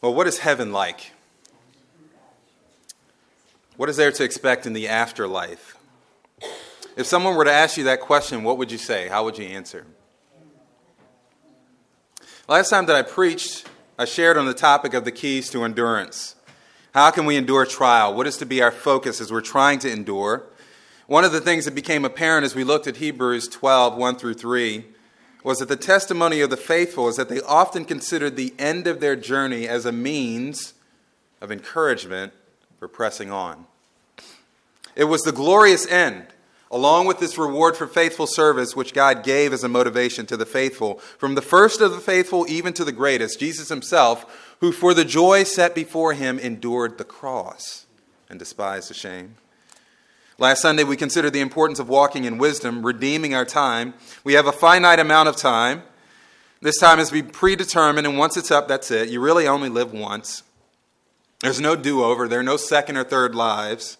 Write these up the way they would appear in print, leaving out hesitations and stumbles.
Well, what is heaven like? What is there to expect in the afterlife? If someone were to ask you that question, what would you say? How would you answer? Last time that I preached, I shared on the topic of the keys to endurance. How can we endure trial? What is to be our focus as we're trying to endure? One of the things that became apparent as we looked at Hebrews 12, 1 through 3, was that the testimony of the faithful is that they often considered the end of their journey as a means of encouragement for pressing on. It was the glorious end, along with this reward for faithful service, which God gave as a motivation to the faithful, from the first of the faithful even to the greatest, Jesus himself, who for the joy set before him endured the cross and despised the shame. Last Sunday, we considered the importance of walking in wisdom, redeeming our time. We have a finite amount of time. This time is to be predetermined, and once it's up, that's it. You really only live once. There's no do-over. There are no second or third lives.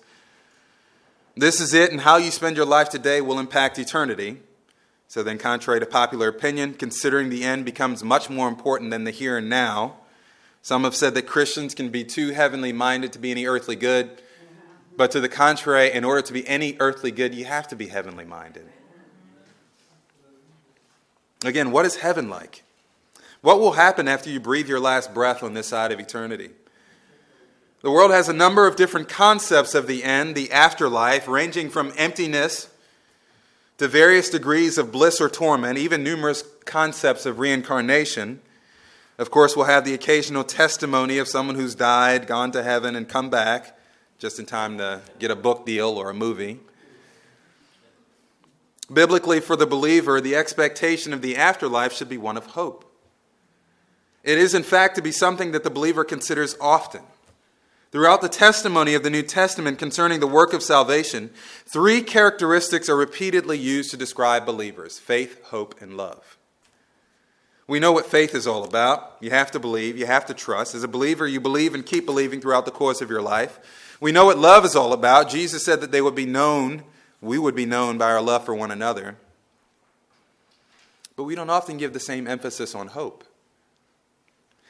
This is it, and how you spend your life today will impact eternity. So then, contrary to popular opinion, considering the end becomes much more important than the here and now. Some have said that Christians can be too heavenly minded to be any earthly good. But to the contrary, in order to be any earthly good, you have to be heavenly minded. Again, what is heaven like? What will happen after you breathe your last breath on this side of eternity? The world has a number of different concepts of the end, the afterlife, ranging from emptiness to various degrees of bliss or torment, even numerous concepts of reincarnation. Of course, we'll have the occasional testimony of someone who's died, gone to heaven, and come back, just in time to get a book deal or a movie. Biblically, for the believer, the expectation of the afterlife should be one of hope. It is, in fact, to be something that the believer considers often. Throughout the testimony of the New Testament concerning the work of salvation, three characteristics are repeatedly used to describe believers: faith, hope, and love. We know what faith is all about. You have to believe. You have to trust. As a believer, you believe and keep believing throughout the course of your life. We know what love is all about. Jesus said that we would be known by our love for one another. But we don't often give the same emphasis on hope.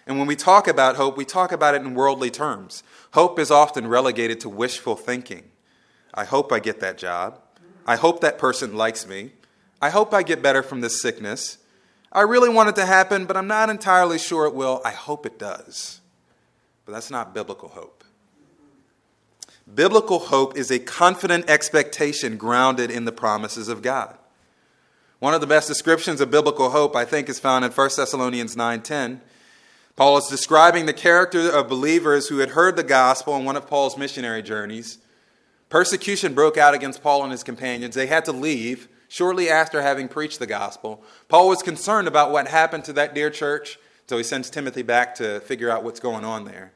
And when we talk about hope, we talk about it in worldly terms. Hope is often relegated to wishful thinking. I hope I get that job. I hope that person likes me. I hope I get better from this sickness. I really want it to happen, but I'm not entirely sure it will. I hope it does. But that's not biblical hope. Biblical hope is a confident expectation grounded in the promises of God. One of the best descriptions of biblical hope, I think, is found in 1 Thessalonians 9:10. Paul is describing the character of believers who had heard the gospel on one of Paul's missionary journeys. Persecution broke out against Paul and his companions. They had to leave shortly after having preached the gospel. Paul was concerned about what happened to that dear church, so he sends Timothy back to figure out what's going on there.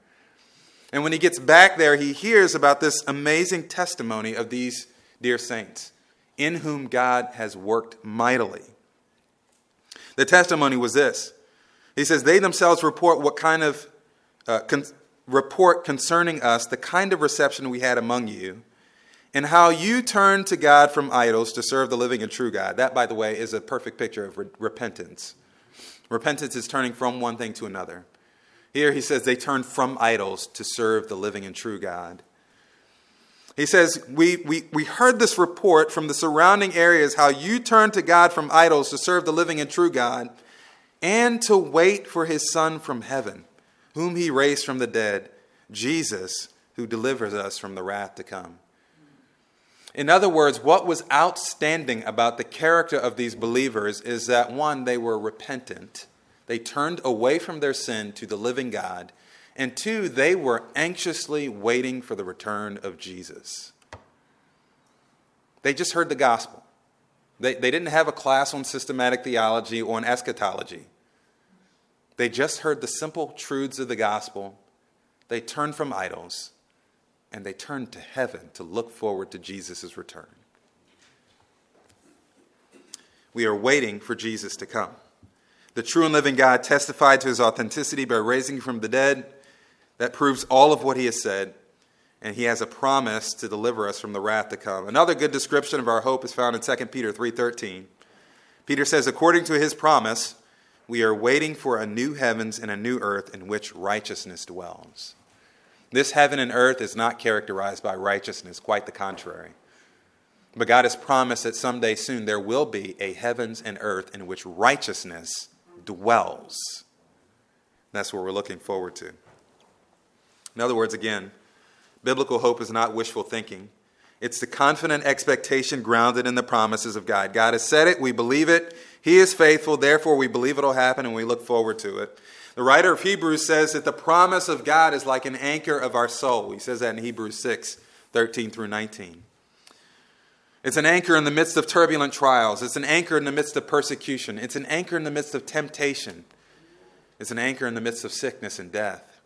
And when he gets back there, he hears about this amazing testimony of these dear saints, in whom God has worked mightily. The testimony was this. He says, they themselves report what kind of report concerning us, the kind of reception we had among you, and how you turn to God from idols to serve the living and true God. That, by the way, is a perfect picture of repentance. Repentance is turning from one thing to another. Here he says they turn from idols to serve the living and true God. He says, we heard this report from the surrounding areas, how you turn to God from idols to serve the living and true God, and to wait for his Son from heaven, whom he raised from the dead, Jesus, who delivers us from the wrath to come. In other words, what was outstanding about the character of these believers is that, one, they were repentant. They turned away from their sin to the living God. And two, they were anxiously waiting for the return of Jesus. They just heard the gospel. They didn't have a class on systematic theology or on eschatology. They just heard the simple truths of the gospel. They turned from idols. And they turned to heaven to look forward to Jesus' return. We are waiting for Jesus to come. The true and living God testified to his authenticity by raising him from the dead. That proves all of what he has said. And he has a promise to deliver us from the wrath to come. Another good description of our hope is found in 2 Peter 3:13. Peter says, according to his promise, we are waiting for a new heavens and a new earth in which righteousness dwells. This heaven and earth is not characterized by righteousness, quite the contrary. But God has promised that someday soon there will be a heavens and earth in which righteousness dwells. That's what we're looking forward to. In other words, again, biblical hope is not wishful thinking. It's the confident expectation grounded in the promises of God. God has said it, we believe it, He is faithful, therefore we believe it will happen and we look forward to it. The writer of Hebrews says that the promise of God is like an anchor of our soul. He says that in Hebrews 6:13 through 19. It's an anchor in the midst of turbulent trials. It's an anchor in the midst of persecution. It's an anchor in the midst of temptation. It's an anchor in the midst of sickness and death.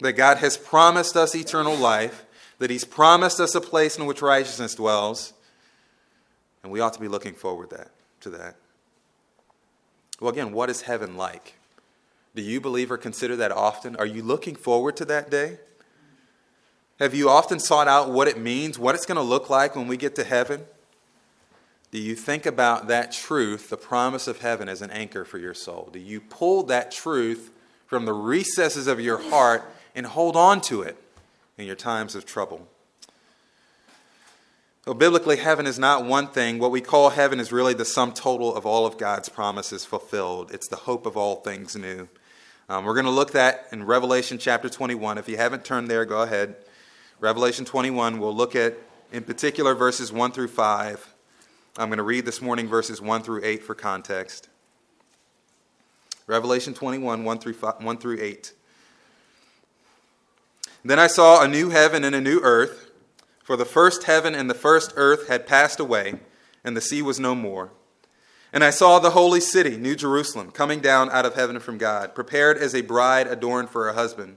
That God has promised us eternal life, that He's promised us a place in which righteousness dwells, and we ought to be looking forward to that. Well, again, what is heaven like? Do you believe or consider that often? Are you looking forward to that day? Have you often sought out what it means, what it's going to look like when we get to heaven? Do you think about that truth, the promise of heaven, as an anchor for your soul? Do you pull that truth from the recesses of your heart and hold on to it in your times of trouble? Well, biblically, heaven is not one thing. What we call heaven is really the sum total of all of God's promises fulfilled. It's the hope of all things new. We're going to look that in Revelation chapter 21. If you haven't turned there, go ahead. Revelation 21, we'll look at, in particular, verses 1 through 5. I'm going to read this morning verses 1 through 8 for context. Revelation 21, 1 through 8. Then I saw a new heaven and a new earth, for the first heaven and the first earth had passed away, and the sea was no more. And I saw the holy city, New Jerusalem, coming down out of heaven from God, prepared as a bride adorned for her husband.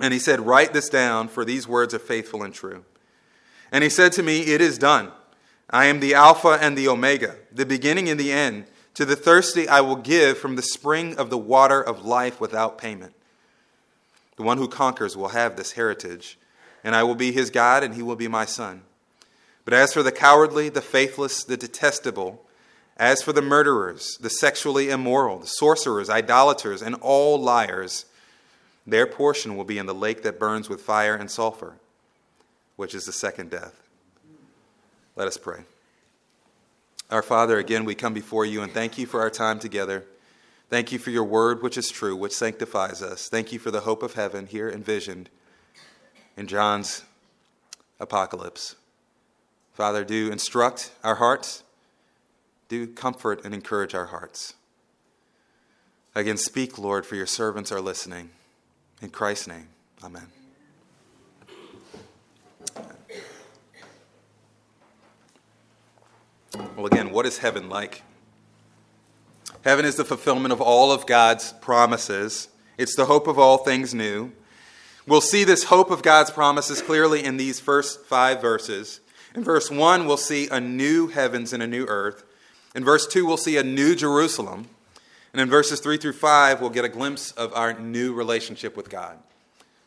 And He said, "Write this down, for these words are faithful and true." And He said to me, "It is done. I am the Alpha and the Omega, the beginning and the end. To the thirsty I will give from the spring of the water of life without payment. The one who conquers will have this heritage, and I will be his God, and he will be my son. But as for the cowardly, the faithless, the detestable, as for the murderers, the sexually immoral, the sorcerers, idolaters, and all liars, their portion will be in the lake that burns with fire and sulfur, which is the second death." Let us pray. Our Father, again, we come before you and thank you for our time together. Thank you for your word, which is true, which sanctifies us. Thank you for the hope of heaven here envisioned in John's apocalypse. Father, do instruct our hearts. Do comfort and encourage our hearts. Again, speak, Lord, for your servants are listening. In Christ's name, amen. Well, again, what is heaven like? Heaven is the fulfillment of all of God's promises. It's the hope of all things new. We'll see this hope of God's promises clearly in these first 5 verses. In verse 1, we'll see a new heavens and a new earth. In verse 2, we'll see a new Jerusalem. And in verses 3 through 5, we'll get a glimpse of our new relationship with God.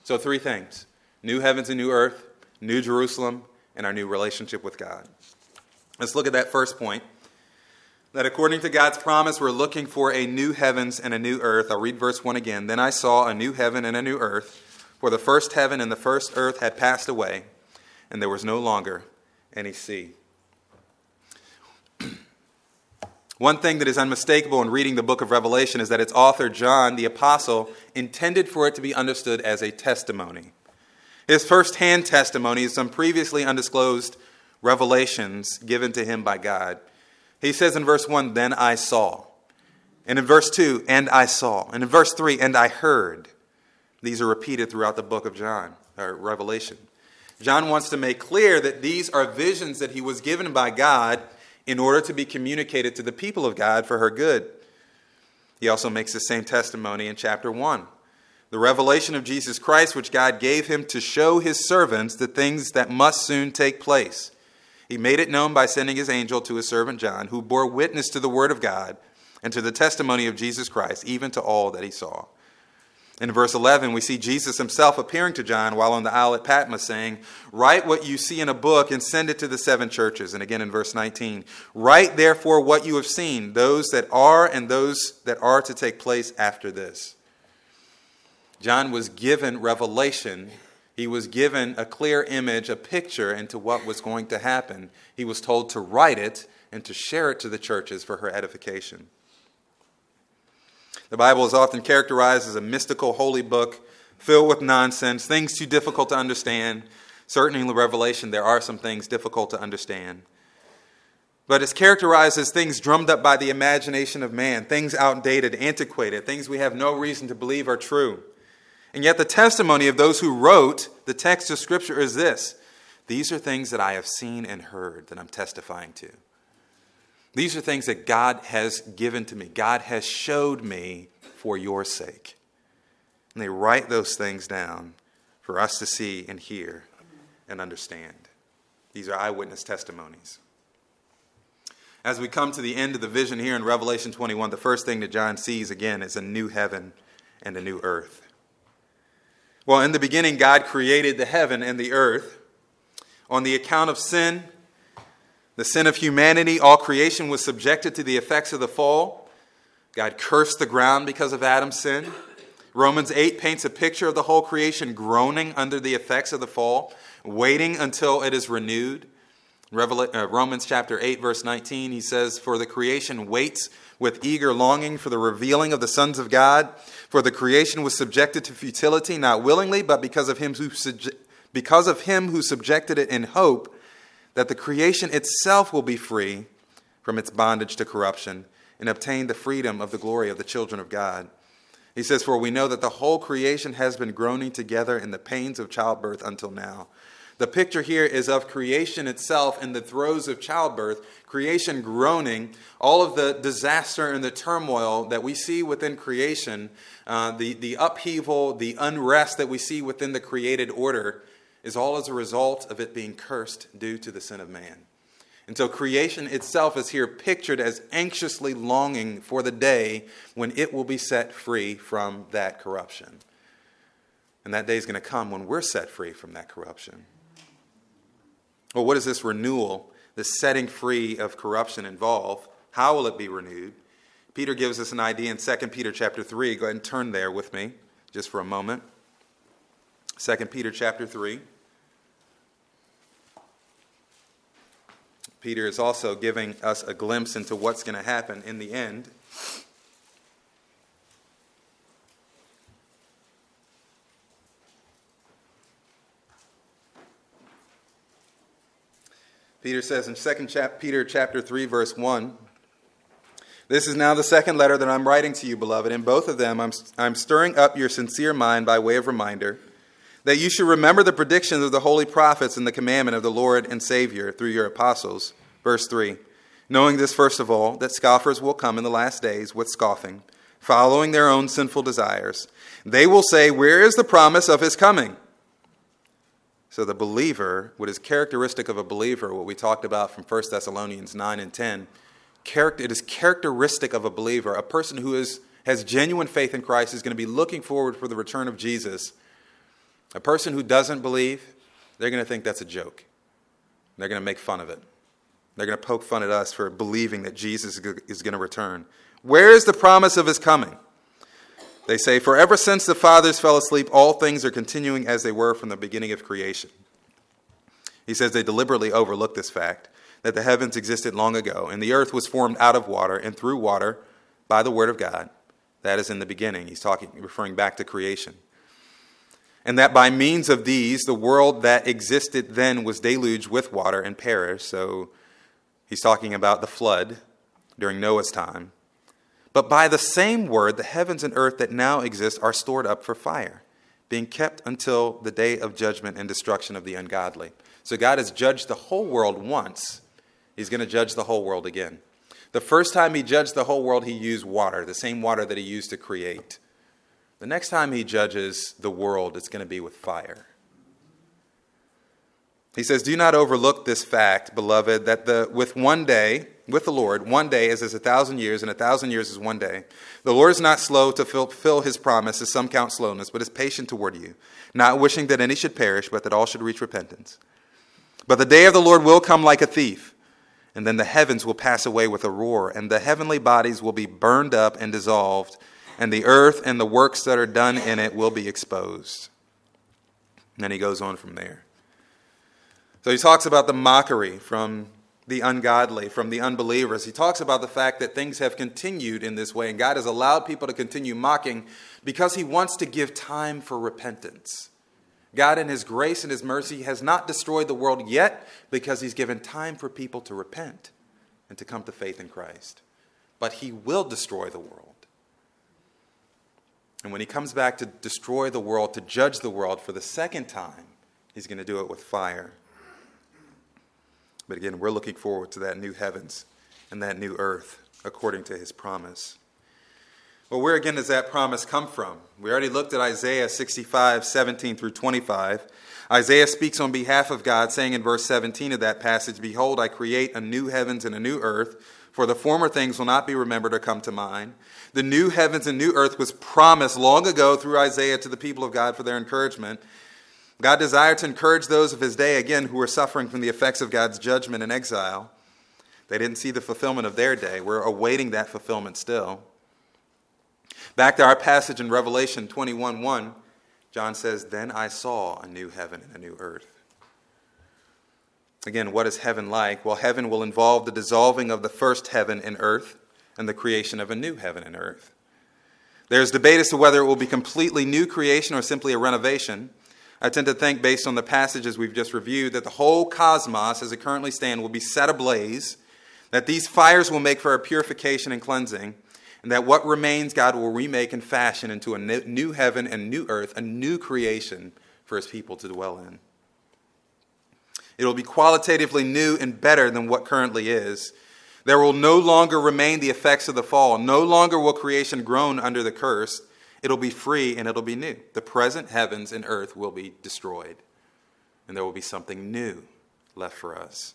So 3 things: new heavens and new earth, new Jerusalem, and our new relationship with God. Let's look at that first point, that according to God's promise, we're looking for a new heavens and a new earth. I'll read verse 1 again. "Then I saw a new heaven and a new earth, for the first heaven and the first earth had passed away, and there was no longer any sea." One thing that is unmistakable in reading the book of Revelation is that its author, John the Apostle, intended for it to be understood as a testimony. His first-hand testimony is some previously undisclosed revelations given to him by God. He says in verse 1, "Then I saw." And in verse 2, "And I saw." And in verse 3, "And I heard." These are repeated throughout the book of John, or Revelation. John wants to make clear that these are visions that he was given by God in order to be communicated to the people of God for her good. He also makes the same testimony in chapter 1. The revelation of Jesus Christ, which God gave him to show his servants the things that must soon take place. He made it known by sending his angel to his servant John, who bore witness to the word of God and to the testimony of Jesus Christ, even to all that he saw. In verse 11, we see Jesus himself appearing to John while on the isle at Patmos, saying, "Write what you see in a book and send it to the 7 churches." And again in verse 19, "Write therefore what you have seen, those that are and those that are to take place after this." John was given revelation. He was given a clear image, a picture into what was going to happen. He was told to write it and to share it to the churches for her edification. The Bible is often characterized as a mystical holy book filled with nonsense, things too difficult to understand. Certainly in the Revelation, there are some things difficult to understand. But it's characterized as things drummed up by the imagination of man, things outdated, antiquated, things we have no reason to believe are true. And yet the testimony of those who wrote the text of Scripture is this: these are things that I have seen and heard that I'm testifying to. These are things that God has given to me. God has showed me for your sake. And they write those things down for us to see and hear and understand. These are eyewitness testimonies. As we come to the end of the vision here in Revelation 21, the first thing that John sees again is a new heaven and a new earth. Well, in the beginning, God created the heaven and the earth. On the account of sin, the sin of humanity, all creation was subjected to the effects of the fall. God cursed the ground because of Adam's sin. Romans 8 paints a picture of the whole creation groaning under the effects of the fall, waiting until it is renewed. Romans chapter 8, verse 19, he says, "For the creation waits with eager longing for the revealing of the sons of God. For the creation was subjected to futility, not willingly, but because of him who subjected it in hope, that the creation itself will be free from its bondage to corruption and obtain the freedom of the glory of the children of God." He says, "For we know that the whole creation has been groaning together in the pains of childbirth until now." The picture here is of creation itself in the throes of childbirth, creation groaning, all of the disaster and the turmoil that we see within creation, the upheaval, the unrest that we see within the created order, is all as a result of it being cursed due to the sin of man. And so creation itself is here pictured as anxiously longing for the day when it will be set free from that corruption. And that day is going to come when we're set free from that corruption. Well, what does this renewal, this setting free of corruption, involve? How will it be renewed? Peter gives us an idea in 2 Peter chapter 3. Go ahead and turn there with me just for a moment. 2 Peter chapter 3. Peter is also giving us a glimpse into what's going to happen in the end. 2 Peter chapter 3, verse 1, "This is now the second letter that I'm writing to you, beloved. In both of them, I'm stirring up your sincere mind by way of reminder, that you should remember the predictions of the holy prophets and the commandment of the Lord and Savior through your apostles." Verse 3, "Knowing this, first of all, that scoffers will come in the last days with scoffing, following their own sinful desires. They will say, 'Where is the promise of his coming?'" So the believer, what is characteristic of a believer, what we talked about from 1 Thessalonians 9 and 10, it is characteristic of a believer, a person who has genuine faith in Christ, is going to be looking forward for the return of Jesus. A person who doesn't believe, they're going to think that's a joke. They're going to make fun of it. They're going to poke fun at us for believing that Jesus is going to return. "Where is the promise of his coming?" They say, "For ever since the fathers fell asleep, all things are continuing as they were from the beginning of creation." He says they deliberately overlook this fact, that the heavens existed long ago, and the earth was formed out of water and through water by the word of God. That is in the beginning. He's referring back to creation. "And that by means of these, the world that existed then was deluged with water and perished." So he's talking about the flood during Noah's time. "But by the same word, the heavens and earth that now exist are stored up for fire, being kept until the day of judgment and destruction of the ungodly." So God has judged the whole world once. He's going to judge the whole world again. The first time he judged the whole world, he used water, the same water that he used to create. The next time he judges the world, it's going to be with fire. He says, "Do not overlook this fact, beloved, that with the Lord, one day is as 1,000 years, and 1,000 years is one day. The Lord is not slow to fulfill his promise, as some count slowness, but is patient toward you, not wishing that any should perish, but that all should reach repentance. But the day of the Lord will come like a thief, and then the heavens will pass away with a roar, and the heavenly bodies will be burned up and dissolved, and the earth and the works that are done in it will be exposed." And then he goes on from there. So he talks about the mockery from the ungodly, from the unbelievers. He talks about the fact that things have continued in this way, and God has allowed people to continue mocking because he wants to give time for repentance. God, in his grace and his mercy, has not destroyed the world yet because he's given time for people to repent and to come to faith in Christ. But he will destroy the world. And when he comes back to destroy the world, to judge the world for the second time, he's going to do it with fire. But again, we're looking forward to that new heavens and that new earth according to his promise. Well, where again does that promise come from? We already looked at Isaiah 65:17-25. Isaiah speaks on behalf of God, saying in verse 17 of that passage, "Behold, I create a new heavens and a new earth, for the former things will not be remembered or come to mind." The new heavens and new earth was promised long ago through Isaiah to the people of God for their encouragement. God desired to encourage those of his day, again, who were suffering from the effects of God's judgment and exile. They didn't see the fulfillment of their day. We're awaiting that fulfillment still. Back to our passage in Revelation 21:1, John says, "Then I saw a new heaven and a new earth." Again, what is heaven like? Well, heaven will involve the dissolving of the first heaven and earth and the creation of a new heaven and earth. There's debate as to whether it will be completely new creation or simply a renovation. I tend to think, based on the passages we've just reviewed, that the whole cosmos as it currently stands will be set ablaze, that these fires will make for our purification and cleansing, and that what remains God will remake and fashion into a new heaven and new earth, a new creation for his people to dwell in. It will be qualitatively new and better than what currently is. There will no longer remain the effects of the fall. No longer will creation groan under the curse. It'll be free and it'll be new. The present heavens and earth will be destroyed, and there will be something new left for us.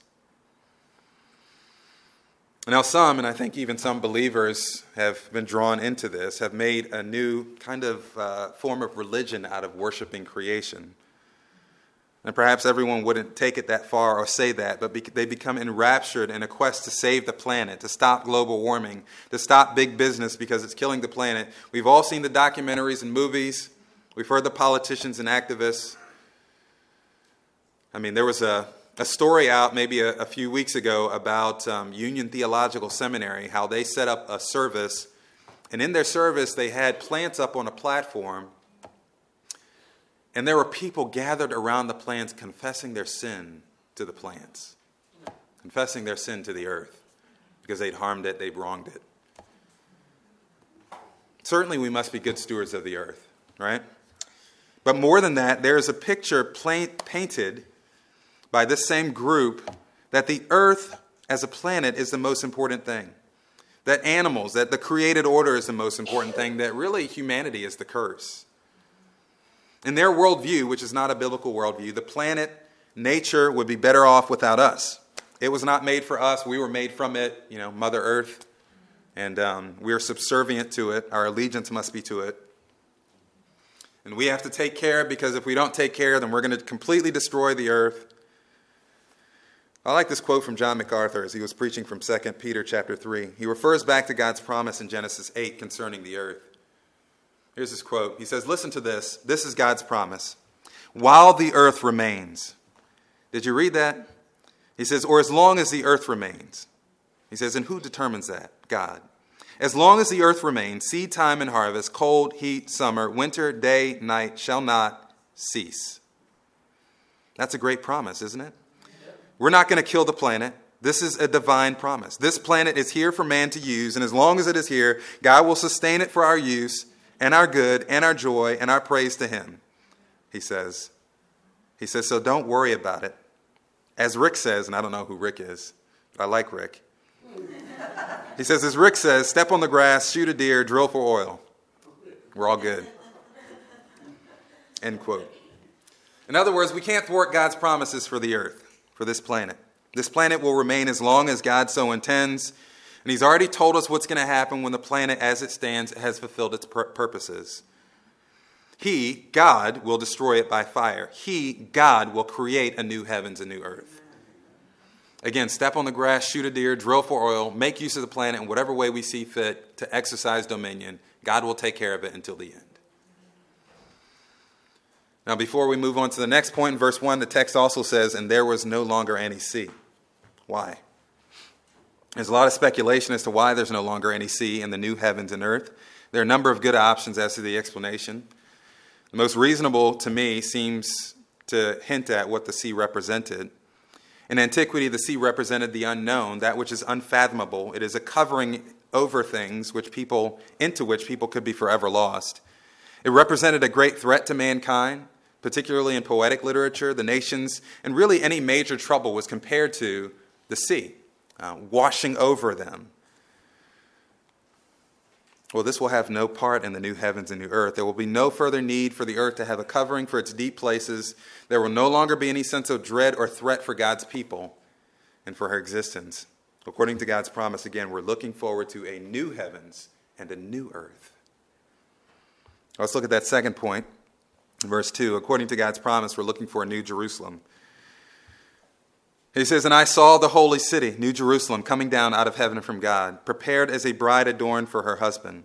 Now some, and I think even some believers, have been drawn into this, have made a new kind of form of religion out of worshiping creation. And perhaps everyone wouldn't take it that far or say that, but they become enraptured in a quest to save the planet, to stop global warming, to stop big business because it's killing the planet. We've all seen the documentaries and movies. We've heard the politicians and activists. I mean, there was a story out maybe a few weeks ago about Union Theological Seminary, how they set up a service, and in their service they had plants up on a platform, and there were people gathered around the plants confessing their sin to the plants, confessing their sin to the earth, because they'd harmed it, they'd wronged it. Certainly we must be good stewards of the earth, right? But more than that, there is a picture painted by this same group that the earth as a planet is the most important thing, that animals, that the created order is the most important thing, that really humanity is the curse. In their worldview, which is not a biblical worldview, the planet, nature, would be better off without us. It was not made for us. We were made from it, you know, Mother Earth. And we are subservient to it. Our allegiance must be to it. And we have to take care, because if we don't take care, then we're going to completely destroy the earth. I like this quote from John MacArthur as he was preaching from 2 Peter chapter 3. He refers back to God's promise in Genesis 8 concerning the earth. Here's his quote. He says, "Listen to this. This is God's promise. While the earth remains." Did you read that? He says, "Or as long as the earth remains." He says, "And who determines that? God. As long as the earth remains, seed time and harvest, cold, heat, summer, winter, day, night shall not cease." That's a great promise, isn't it? We're not going to kill the planet. This is a divine promise. This planet is here for man to use, and as long as it is here, God will sustain it for our use and our good and our joy and our praise to him, he says. He says, so don't worry about it. As Rick says, and I don't know who Rick is, but I like Rick. He says, as Rick says, step on the grass, shoot a deer, drill for oil. We're all good. End quote. In other words, we can't thwart God's promises for the earth, for this planet. This planet will remain as long as God so intends. And he's already told us what's going to happen when the planet as it stands has fulfilled its purposes. He, God, will destroy it by fire. He, God, will create a new heavens, a new earth. Again, step on the grass, shoot a deer, drill for oil, make use of the planet in whatever way we see fit to exercise dominion. God will take care of it until the end. Now, before we move on to the next point, in verse 1, the text also says, and there was no longer any sea. Why? There's a lot of speculation as to why there's no longer any sea in the new heavens and earth. There are a number of good options as to the explanation. The most reasonable to me seems to hint at what the sea represented. In antiquity, the sea represented the unknown, that which is unfathomable. It is a covering over things into which people could be forever lost. It represented a great threat to mankind, particularly in poetic literature. The nations, and really any major trouble, was compared to the sea, washing over them. Well, this will have no part in the new heavens and new earth. There will be no further need for the earth to have a covering for its deep places. There will no longer be any sense of dread or threat for God's people and for her existence. According to God's promise, again, we're looking forward to a new heavens and a new earth. Let's look at that second point, verse 2. According to God's promise, we're looking for a new Jerusalem. He says, and I saw the holy city, New Jerusalem, coming down out of heaven from God, prepared as a bride adorned for her husband.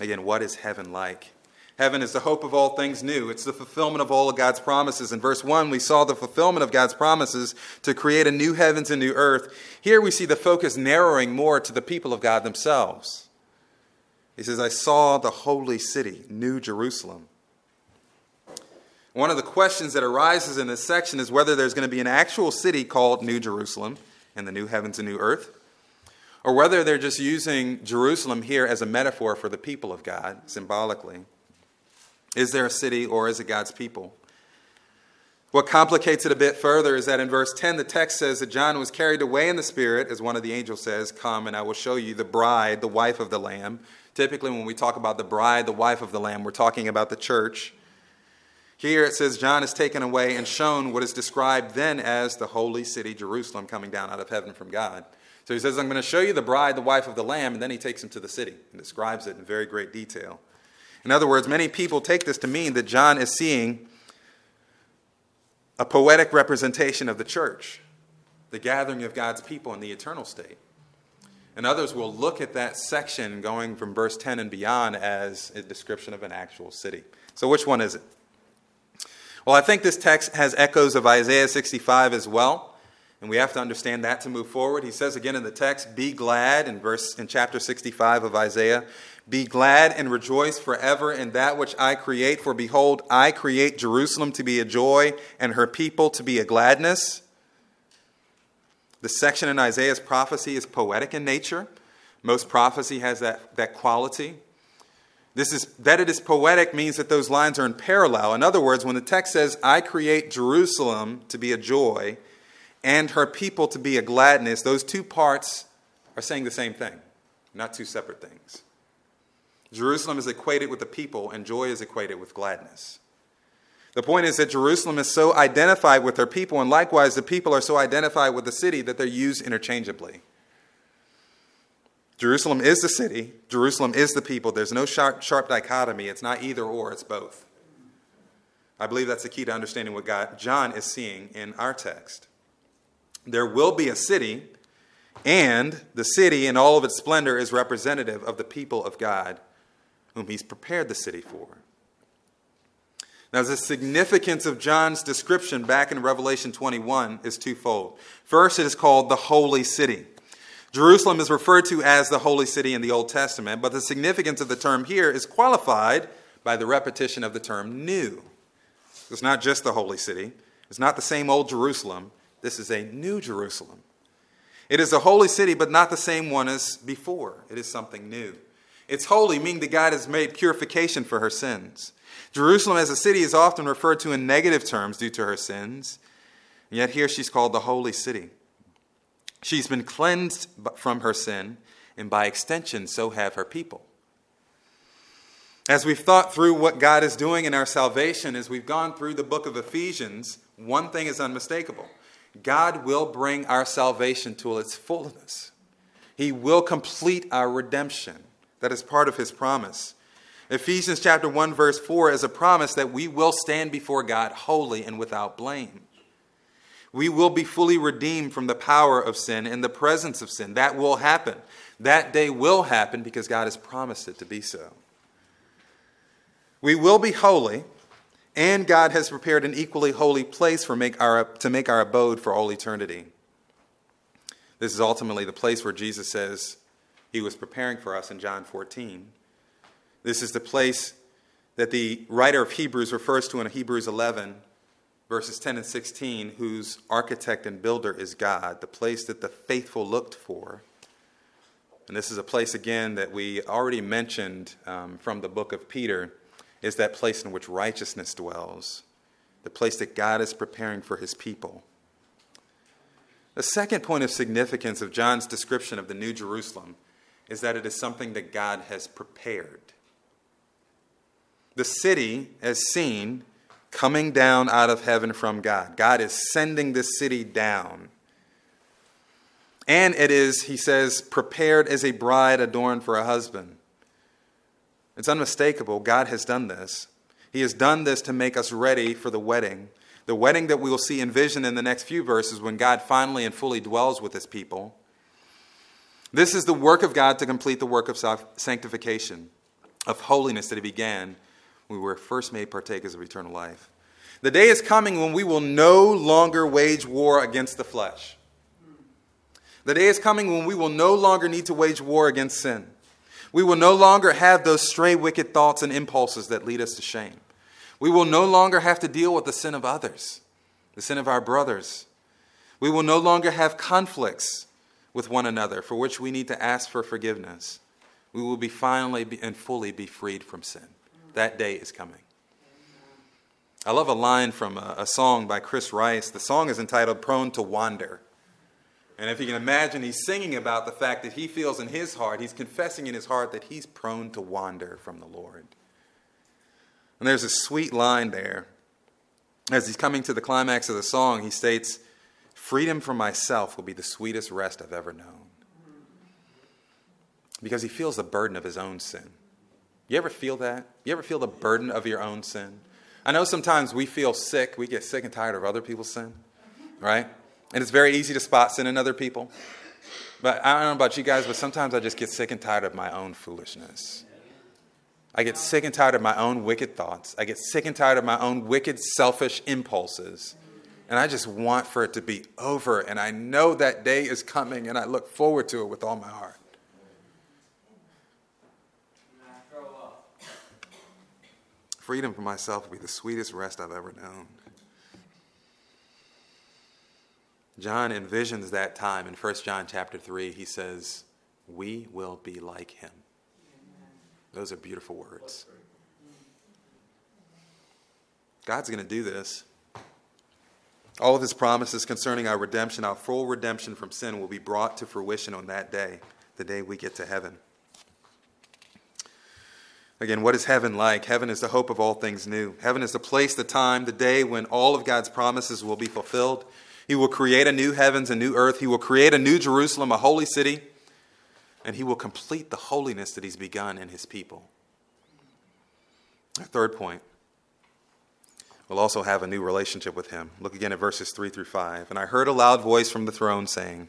Again, what is heaven like? Heaven is the hope of all things new. It's the fulfillment of all of God's promises. In verse 1, we saw the fulfillment of God's promises to create a new heavens and new earth. Here we see the focus narrowing more to the people of God themselves. He says, I saw the holy city, New Jerusalem. One of the questions that arises in this section is whether there's going to be an actual city called New Jerusalem in the new heavens and new earth, or whether they're just using Jerusalem here as a metaphor for the people of God, symbolically. Is there a city, or is it God's people? What complicates it a bit further is that in verse 10, the text says that John was carried away in the Spirit, as one of the angels says, come and I will show you the bride, the wife of the Lamb. Typically when we talk about the bride, the wife of the Lamb, we're talking about the church. Here it says John is taken away and shown what is described then as the holy city Jerusalem coming down out of heaven from God. So he says, I'm going to show you the bride, the wife of the Lamb, and then he takes him to the city and describes it in very great detail. In other words, many people take this to mean that John is seeing a poetic representation of the church, the gathering of God's people in the eternal state. And others will look at that section going from verse 10 and beyond as a description of an actual city. So which one is it? Well, I think this text has echoes of Isaiah 65 as well, and we have to understand that to move forward. He says again in the text, be glad, in chapter 65 of Isaiah, be glad and rejoice forever in that which I create, for behold, I create Jerusalem to be a joy and her people to be a gladness. The section in Isaiah's prophecy is poetic in nature. Most prophecy has that quality. That it is poetic means that those lines are in parallel. In other words, when the text says, I create Jerusalem to be a joy and her people to be a gladness, those two parts are saying the same thing, not two separate things. Jerusalem is equated with the people, and joy is equated with gladness. The point is that Jerusalem is so identified with her people, and likewise the people are so identified with the city that they're used interchangeably. Jerusalem is the city. Jerusalem is the people. There's no sharp dichotomy. It's not either or, it's both. I believe that's the key to understanding what John is seeing in our text. There will be a city, and the city in all of its splendor is representative of the people of God, whom he's prepared the city for. Now, the significance of John's description back in Revelation 21 is twofold. First, it is called the holy city. Jerusalem is referred to as the holy city in the Old Testament, but the significance of the term here is qualified by the repetition of the term new. It's not just the holy city. It's not the same old Jerusalem. This is a new Jerusalem. It is a holy city, but not the same one as before. It is something new. It's holy, meaning that God has made purification for her sins. Jerusalem as a city is often referred to in negative terms due to her sins, and yet here she's called the holy city. She's been cleansed from her sin, and by extension, so have her people. As we've thought through what God is doing in our salvation, as we've gone through the book of Ephesians, one thing is unmistakable. God will bring our salvation to its fullness. He will complete our redemption. That is part of his promise. Ephesians chapter 1, verse 4 is a promise that we will stand before God holy and without blame. We will be fully redeemed from the power of sin and the presence of sin. That will happen. That day will happen because God has promised it to be so. We will be holy, and God has prepared an equally holy place to make our abode for all eternity. This is ultimately the place where Jesus says he was preparing for us in John 14. This is the place that the writer of Hebrews refers to in Hebrews 11, verses 10 and 16, whose architect and builder is God, the place that the faithful looked for. And this is a place, again, that we already mentioned from the book of Peter, is that place in which righteousness dwells, the place that God is preparing for his people. The second point of significance of John's description of the New Jerusalem is that it is something that God has prepared. The city, as seen, coming down out of heaven from God. God is sending this city down. And it is, he says, prepared as a bride adorned for a husband. It's unmistakable. God has done this. He has done this to make us ready for the wedding. The wedding that we will see envisioned in the next few verses when God finally and fully dwells with his people. This is the work of God to complete the work of sanctification, of holiness that he began when we were first made partakers of eternal life. The day is coming when we will no longer wage war against the flesh. The day is coming when we will no longer need to wage war against sin. We will no longer have those stray wicked thoughts and impulses that lead us to shame. We will no longer have to deal with the sin of others, the sin of our brothers. We will no longer have conflicts with one another for which we need to ask for forgiveness. We will be finally and fully freed from sin. That day is coming. I love a line from a song by Chris Rice. The song is entitled Prone to Wander. And if you can imagine, he's singing about the fact that he feels in his heart, he's confessing in his heart that he's prone to wander from the Lord. And there's a sweet line there. As he's coming to the climax of the song, he states, "Freedom from myself will be the sweetest rest I've ever known." Because he feels the burden of his own sin. You ever feel that? You ever feel the burden of your own sin? I know sometimes we feel sick. We get sick and tired of other people's sin, right? And it's very easy to spot sin in other people. But I don't know about you guys, but sometimes I just get sick and tired of my own foolishness. I get sick and tired of my own wicked thoughts. I get sick and tired of my own wicked, selfish impulses. And I just want for it to be over. And I know that day is coming, and I look forward to it with all my heart. Freedom for myself will be the sweetest rest I've ever known. John envisions that time in 1 John chapter 3. He says, "We will be like him." Amen. Those are beautiful words. God's going to do this. All of his promises concerning our redemption, our full redemption from sin, will be brought to fruition on that day, the day we get to heaven. Again, what is heaven like? Heaven is the hope of all things new. Heaven is the place, the time, the day when all of God's promises will be fulfilled. He will create a new heavens, a new earth. He will create a new Jerusalem, a holy city. And he will complete the holiness that he's begun in his people. Our third point, we'll also have a new relationship with him. Look again at verses 3 through 5. "And I heard a loud voice from the throne saying,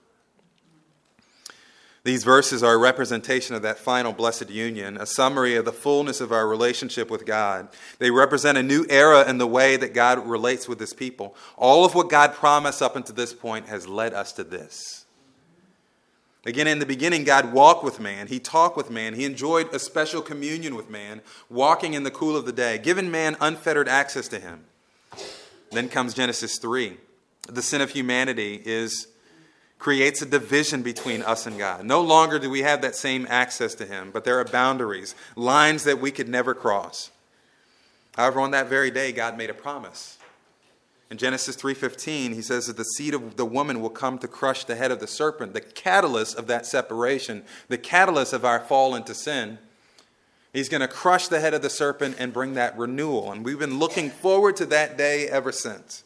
These verses are a representation of that final blessed union, a summary of the fullness of our relationship with God. They represent a new era in the way that God relates with his people. All of what God promised up until this point has led us to this. Again, in the beginning, God walked with man. He talked with man. He enjoyed a special communion with man, walking in the cool of the day, giving man unfettered access to him. Then comes Genesis 3. The sin of humanity creates a division between us and God. No longer do we have that same access to him, but there are boundaries, lines that we could never cross. However, on that very day, God made a promise. In Genesis 3:15, he says that the seed of the woman will come to crush the head of the serpent, the catalyst of that separation, the catalyst of our fall into sin. He's going to crush the head of the serpent and bring that renewal. And we've been looking forward to that day ever since.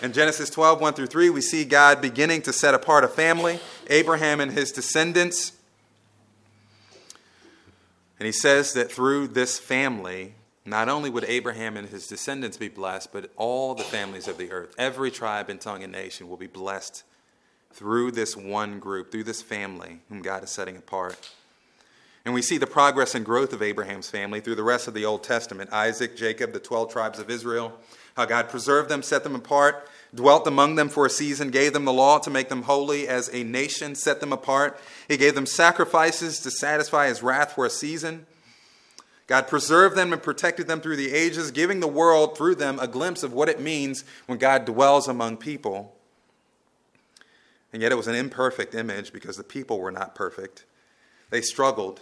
In Genesis 12:1-3, we see God beginning to set apart a family, Abraham and his descendants. And he says that through this family, not only would Abraham and his descendants be blessed, but all the families of the earth, every tribe and tongue and nation will be blessed through this one group, through this family whom God is setting apart. And we see the progress and growth of Abraham's family through the rest of the Old Testament, Isaac, Jacob, the 12 tribes of Israel, how God preserved them, set them apart, dwelt among them for a season, gave them the law to make them holy as a nation, set them apart. He gave them sacrifices to satisfy his wrath for a season. God preserved them and protected them through the ages, giving the world through them a glimpse of what it means when God dwells among people. And yet it was an imperfect image because the people were not perfect. They struggled,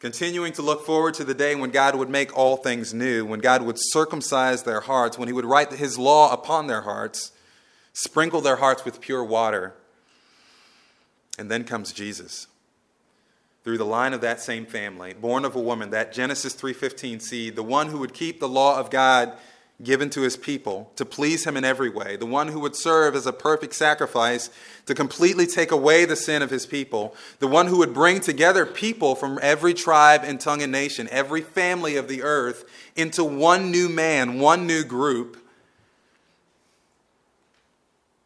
continuing to look forward to the day when God would make all things new, when God would circumcise their hearts, when he would write his law upon their hearts, sprinkle their hearts with pure water. And then comes Jesus. Through the line of that same family, born of a woman, that Genesis 3:15 seed, the one who would keep the law of God given to his people to please him in every way, the one who would serve as a perfect sacrifice to completely take away the sin of his people, the one who would bring together people from every tribe and tongue and nation, every family of the earth, into one new man, one new group.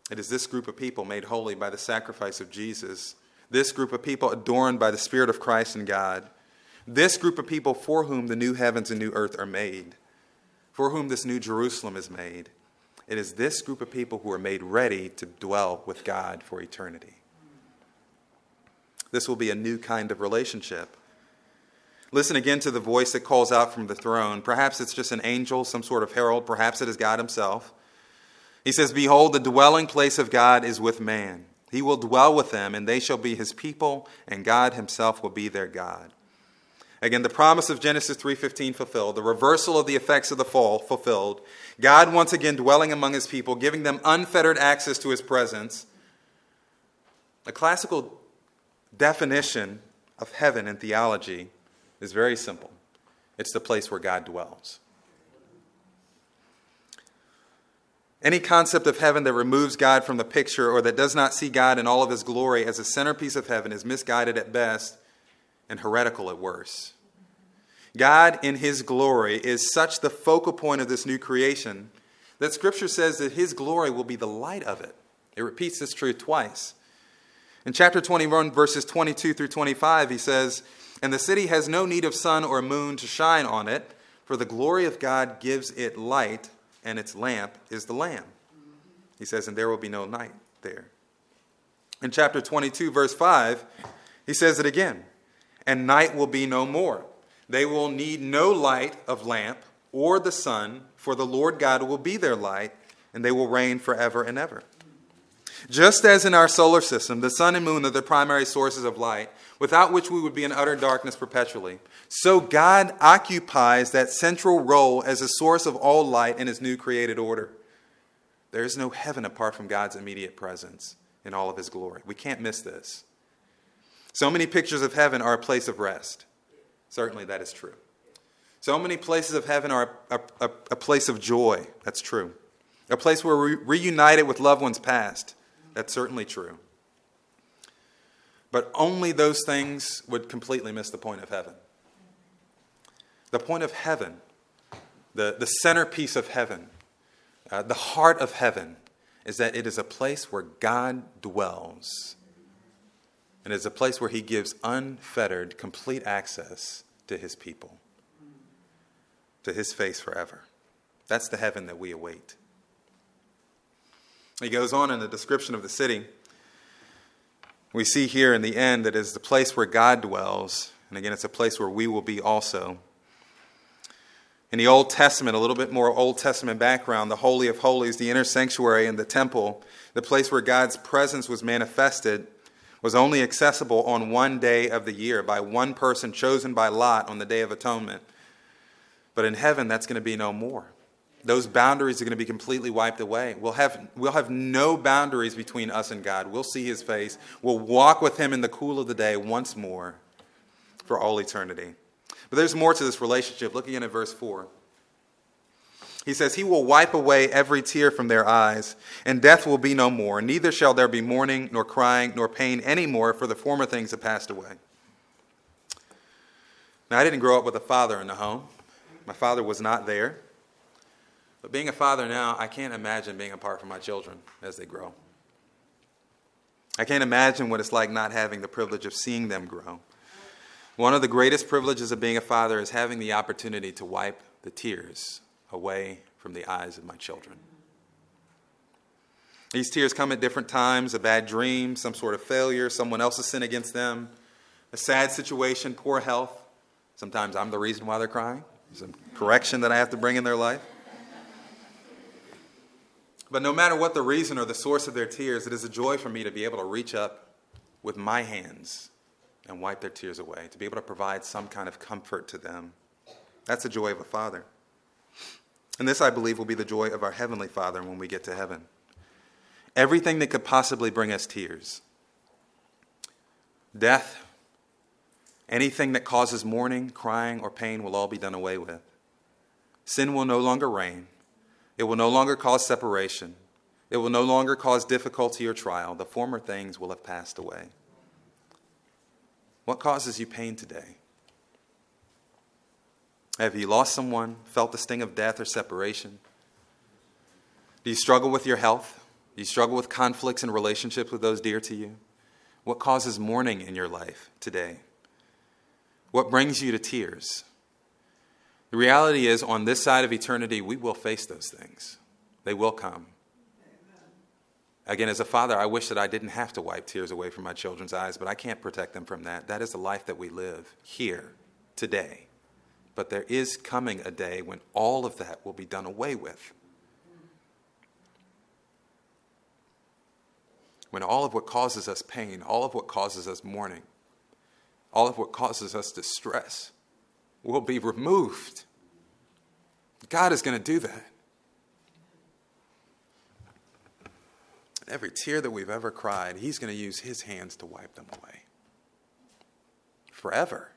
It is this group of people made holy by the sacrifice of Jesus. This group of people adorned by the Spirit of Christ and God. This group of people for whom the new heavens and new earth are made. For whom this new Jerusalem is made. It is this group of people who are made ready to dwell with God for eternity. This will be a new kind of relationship. Listen again to the voice that calls out from the throne. Perhaps it's just an angel, some sort of herald. Perhaps it is God himself. He says, "Behold, the dwelling place of God is with man. He will dwell with them, and they shall be his people, and God himself will be their God." Again, the promise of Genesis 3:15 fulfilled, the reversal of the effects of the fall fulfilled, God once again dwelling among his people, giving them unfettered access to his presence. A classical definition of heaven in theology is very simple. It's the place where God dwells. Any concept of heaven that removes God from the picture or that does not see God in all of his glory as a centerpiece of heaven is misguided at best and heretical at worst. God in his glory is such the focal point of this new creation that Scripture says that his glory will be the light of it. It repeats this truth twice. In chapter 21, verses 22-25, he says, "And the city has no need of sun or moon to shine on it, for the glory of God gives it light, and its lamp is the Lamb." He says, "And there will be no night there." In chapter 22, verse 5, he says it again, "And night will be no more. They will need no light of lamp or the sun, for the Lord God will be their light, and they will reign forever and ever." Just as in our solar system, the sun and moon are the primary sources of light, without which we would be in utter darkness perpetually, so God occupies that central role as a source of all light in his new created order. There is no heaven apart from God's immediate presence in all of his glory. We can't miss this. So many pictures of heaven are a place of rest. Certainly that is true. So many places of heaven are a place of joy. That's true. A place where we're reunited with loved ones past. That's certainly true. But only those things would completely miss the point of heaven. The point of heaven, the centerpiece of heaven, the heart of heaven, is that it is a place where God dwells. And it is a place where he gives unfettered, complete access to his people, to his face forever. That's the heaven that we await. He goes on in the description of the city. We see here in the end that it is the place where God dwells. And again, it's a place where we will be also. In the Old Testament, a little bit more Old Testament background, the Holy of Holies, the inner sanctuary and the temple, the place where God's presence was manifested, was only accessible on one day of the year by one person chosen by lot on the Day of Atonement. But in heaven, that's going to be no more. Those boundaries are going to be completely wiped away. We'll have no boundaries between us and God. We'll see his face. We'll walk with him in the cool of the day once more for all eternity. But there's more to this relationship. Look again at verse 4. He says, he will wipe away every tear from their eyes, and death will be no more. Neither shall there be mourning, nor crying, nor pain anymore, for the former things have passed away. Now, I didn't grow up with a father in the home. My father was not there. But being a father now, I can't imagine being apart from my children as they grow. I can't imagine what it's like not having the privilege of seeing them grow. One of the greatest privileges of being a father is having the opportunity to wipe the tears away from the eyes of my children. These tears come at different times, a bad dream, some sort of failure, someone else's sin against them, a sad situation, poor health. Sometimes I'm the reason why they're crying. There's a correction that I have to bring in their life. But no matter what the reason or the source of their tears, it is a joy for me to be able to reach up with my hands and wipe their tears away, to be able to provide some kind of comfort to them. That's the joy of a father. And this, I believe, will be the joy of our Heavenly Father when we get to heaven. Everything that could possibly bring us tears, death, anything that causes mourning, crying, or pain will all be done away with. Sin will no longer reign. It will no longer cause separation. It will no longer cause difficulty or trial. The former things will have passed away. What causes you pain today? Have you lost someone, felt the sting of death or separation? Do you struggle with your health? Do you struggle with conflicts and relationships with those dear to you? What causes mourning in your life today? What brings you to tears? The reality is, on this side of eternity, we will face those things. They will come. Again, as a father, I wish that I didn't have to wipe tears away from my children's eyes, but I can't protect them from that. That is the life that we live here, today. But there is coming a day when all of that will be done away with. When all of what causes us pain, all of what causes us mourning, all of what causes us distress will be removed. God is going to do that. Every tear that we've ever cried, he's going to use his hands to wipe them away. Forever.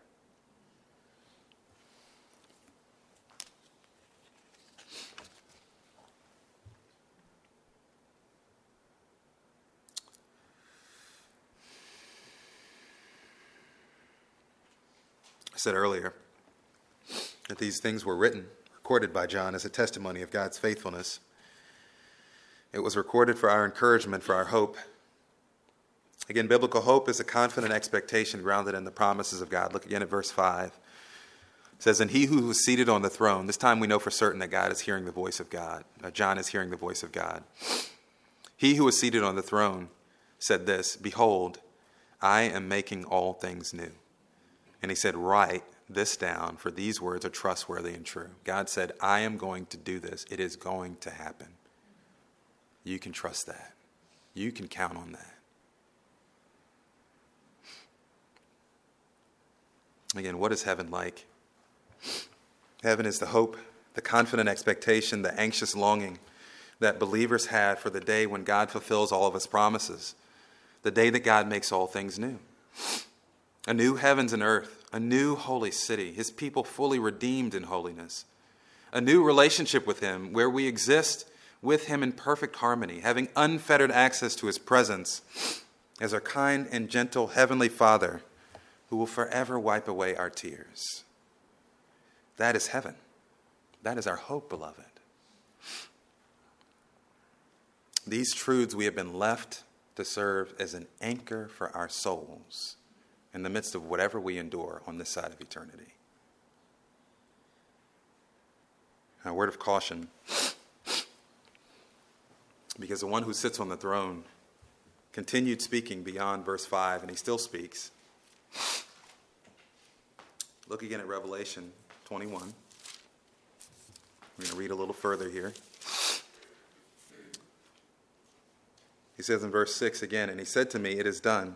I said earlier that these things were written, recorded by John as a testimony of God's faithfulness. It was recorded for our encouragement, for our hope. Again, biblical hope is a confident expectation grounded in the promises of God. Look again at verse 5. It says, and he who was seated on the throne, this time we know for certain that God is hearing the voice of God. John is hearing the voice of God. He who was seated on the throne said this, behold, I am making all things new. And he said, write this down, for these words are trustworthy and true. God said, I am going to do this. It is going to happen. You can trust that. You can count on that. Again, what is heaven like? Heaven is the hope, the confident expectation, the anxious longing that believers have for the day when God fulfills all of his promises, the day that God makes all things new. A new heavens and earth, a new holy city, his people fully redeemed in holiness, a new relationship with him where we exist with him in perfect harmony, having unfettered access to his presence as our kind and gentle heavenly Father who will forever wipe away our tears. That is heaven. That is our hope, beloved. These truths we have been left to serve as an anchor for our souls in the midst of whatever we endure on this side of eternity. A word of caution, because the one who sits on the throne continued speaking beyond verse 5, and he still speaks. Look again at Revelation 21. We're going to read a little further here. He says in verse 6 again, and he said to me, it is done.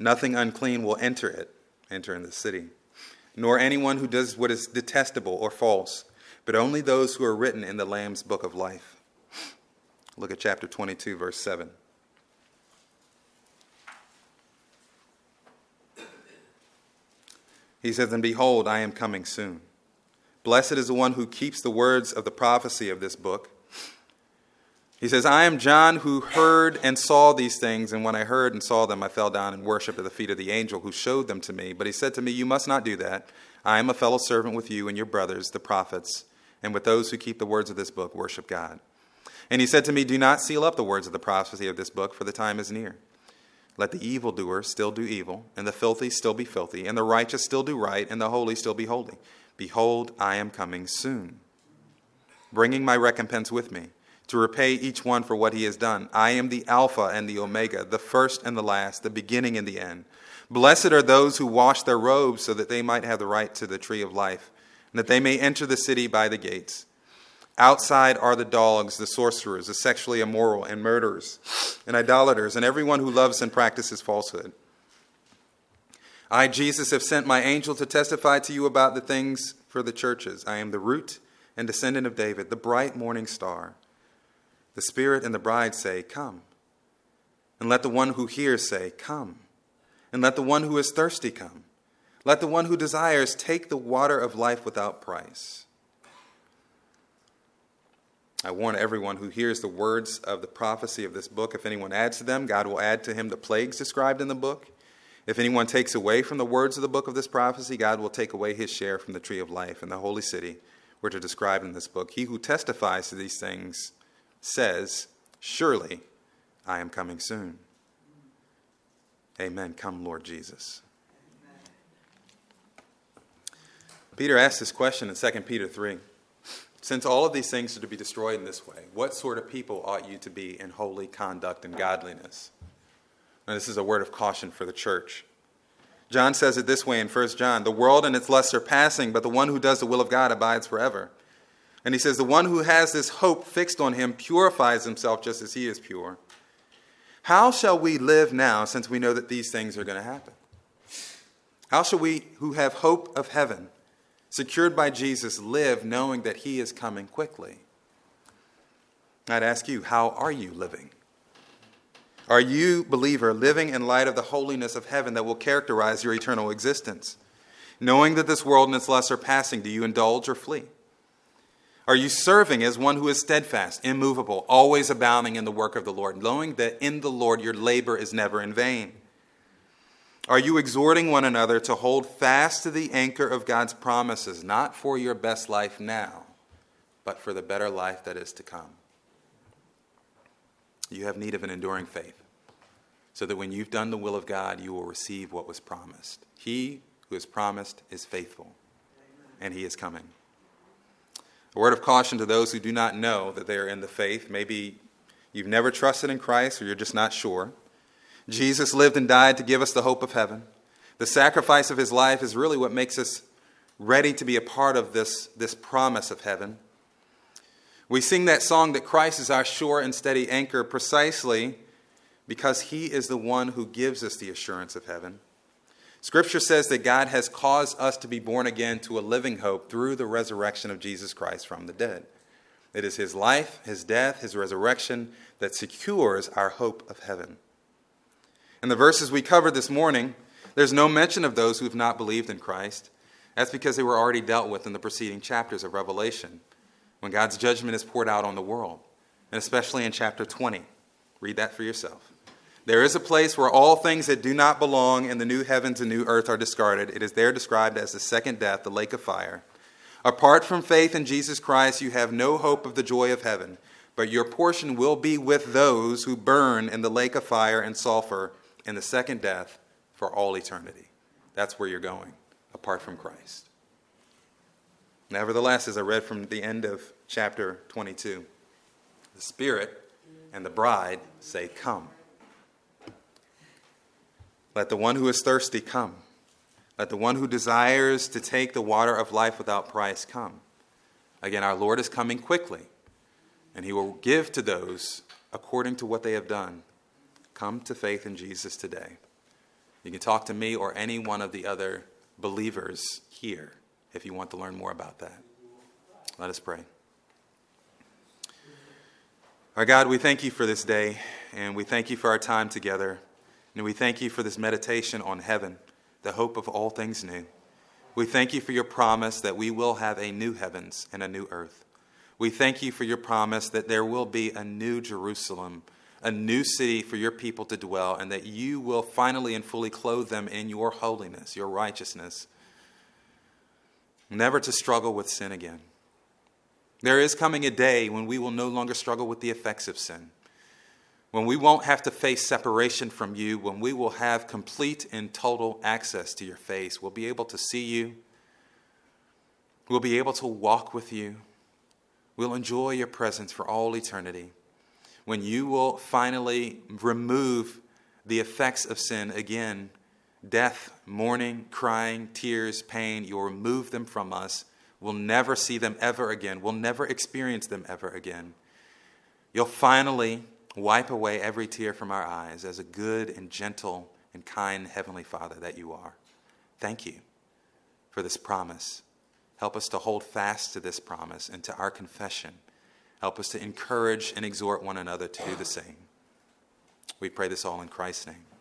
nothing unclean will enter the city, nor anyone who does what is detestable or false, but only those who are written in the Lamb's book of life. Look at chapter 22, verse 7. He says, and behold, I am coming soon. Blessed is the one who keeps the words of the prophecy of this book. He says, I am John who heard and saw these things, and when I heard and saw them, I fell down and worshipped at the feet of the angel who showed them to me. But he said to me, you must not do that. I am a fellow servant with you and your brothers, the prophets, and with those who keep the words of this book, worship God. And he said to me, do not seal up the words of the prophecy of this book, for the time is near. Let the evildoer still do evil, and the filthy still be filthy, and the righteous still do right, and the holy still be holy. Behold, I am coming soon, bringing my recompense with me, to repay each one for what he has done. I am the Alpha and the Omega, the first and the last, the beginning and the end. Blessed are those who wash their robes so that they might have the right to the tree of life, and that they may enter the city by the gates. Outside are the dogs, the sorcerers, the sexually immoral, and murderers, and idolaters, and everyone who loves and practices falsehood. I, Jesus, have sent my angel to testify to you about the things for the churches. I am the root and descendant of David, the bright morning star. The Spirit and the bride say, come. And let the one who hears say, come. And let the one who is thirsty come. Let the one who desires take the water of life without price. I warn everyone who hears the words of the prophecy of this book, if anyone adds to them, God will add to him the plagues described in the book. If anyone takes away from the words of the book of this prophecy, God will take away his share from the tree of life and the holy city, which are described in this book. He who testifies to these things says, surely I am coming soon. Amen. Come, Lord Jesus. Amen. Peter asked this question in 2 Peter 3. Since all of these things are to be destroyed in this way, what sort of people ought you to be in holy conduct and godliness? Now, this is a word of caution for the church. John says it this way in 1 John, the world and its lusts are passing, but the one who does the will of God abides forever. And he says, the one who has this hope fixed on him purifies himself just as he is pure. How shall we live now since we know that these things are going to happen? How shall we who have hope of heaven, secured by Jesus, live knowing that he is coming quickly? I'd ask you, how are you living? Are you, believer, living in light of the holiness of heaven that will characterize your eternal existence? Knowing that this world and its lusts are passing, do you indulge or flee? Are you serving as one who is steadfast, immovable, always abounding in the work of the Lord, knowing that in the Lord your labor is never in vain? Are you exhorting one another to hold fast to the anchor of God's promises, not for your best life now, but for the better life that is to come? You have need of an enduring faith, so that when you've done the will of God, you will receive what was promised. He who is promised is faithful, and he is coming. A word of caution to those who do not know that they are in the faith. Maybe you've never trusted in Christ, or you're just not sure. Jesus lived and died to give us the hope of heaven. The sacrifice of his life is really what makes us ready to be a part of this promise of heaven. We sing that song that Christ is our sure and steady anchor precisely because he is the one who gives us the assurance of heaven. Scripture says that God has caused us to be born again to a living hope through the resurrection of Jesus Christ from the dead. It is his life, his death, his resurrection that secures our hope of heaven. In the verses we covered this morning, there's no mention of those who have not believed in Christ. That's because they were already dealt with in the preceding chapters of Revelation, when God's judgment is poured out on the world, and especially in chapter 20. Read that for yourself. There is a place where all things that do not belong in the new heavens and new earth are discarded. It is there described as the second death, the lake of fire. Apart from faith in Jesus Christ, you have no hope of the joy of heaven, but your portion will be with those who burn in the lake of fire and sulfur in the second death for all eternity. That's where you're going, apart from Christ. Nevertheless, as I read from the end of chapter 22, the Spirit and the bride say, come. Let the one who is thirsty come. Let the one who desires to take the water of life without price come. Again, our Lord is coming quickly, and he will give to those according to what they have done. Come to faith in Jesus today. You can talk to me or any one of the other believers here if you want to learn more about that. Let us pray. Our God, we thank you for this day, and we thank you for our time together, and we thank you for this meditation on heaven, the hope of all things new. We thank you for your promise that we will have a new heavens and a new earth. We thank you for your promise that there will be a new Jerusalem, a new city for your people to dwell, and that you will finally and fully clothe them in your holiness, your righteousness, never to struggle with sin again. There is coming a day when we will no longer struggle with the effects of sin, when we won't have to face separation from you, when we will have complete and total access to your face. We'll be able to see you. We'll be able to walk with you. We'll enjoy your presence for all eternity, when you will finally remove the effects of sin again. Death, mourning, crying, tears, pain, you'll remove them from us. We'll never see them ever again. We'll never experience them ever again. You'll finally wipe away every tear from our eyes as a good and gentle and kind Heavenly Father that you are. Thank you for this promise. Help us to hold fast to this promise and to our confession. Help us to encourage and exhort one another to do the same. We pray this all in Christ's name.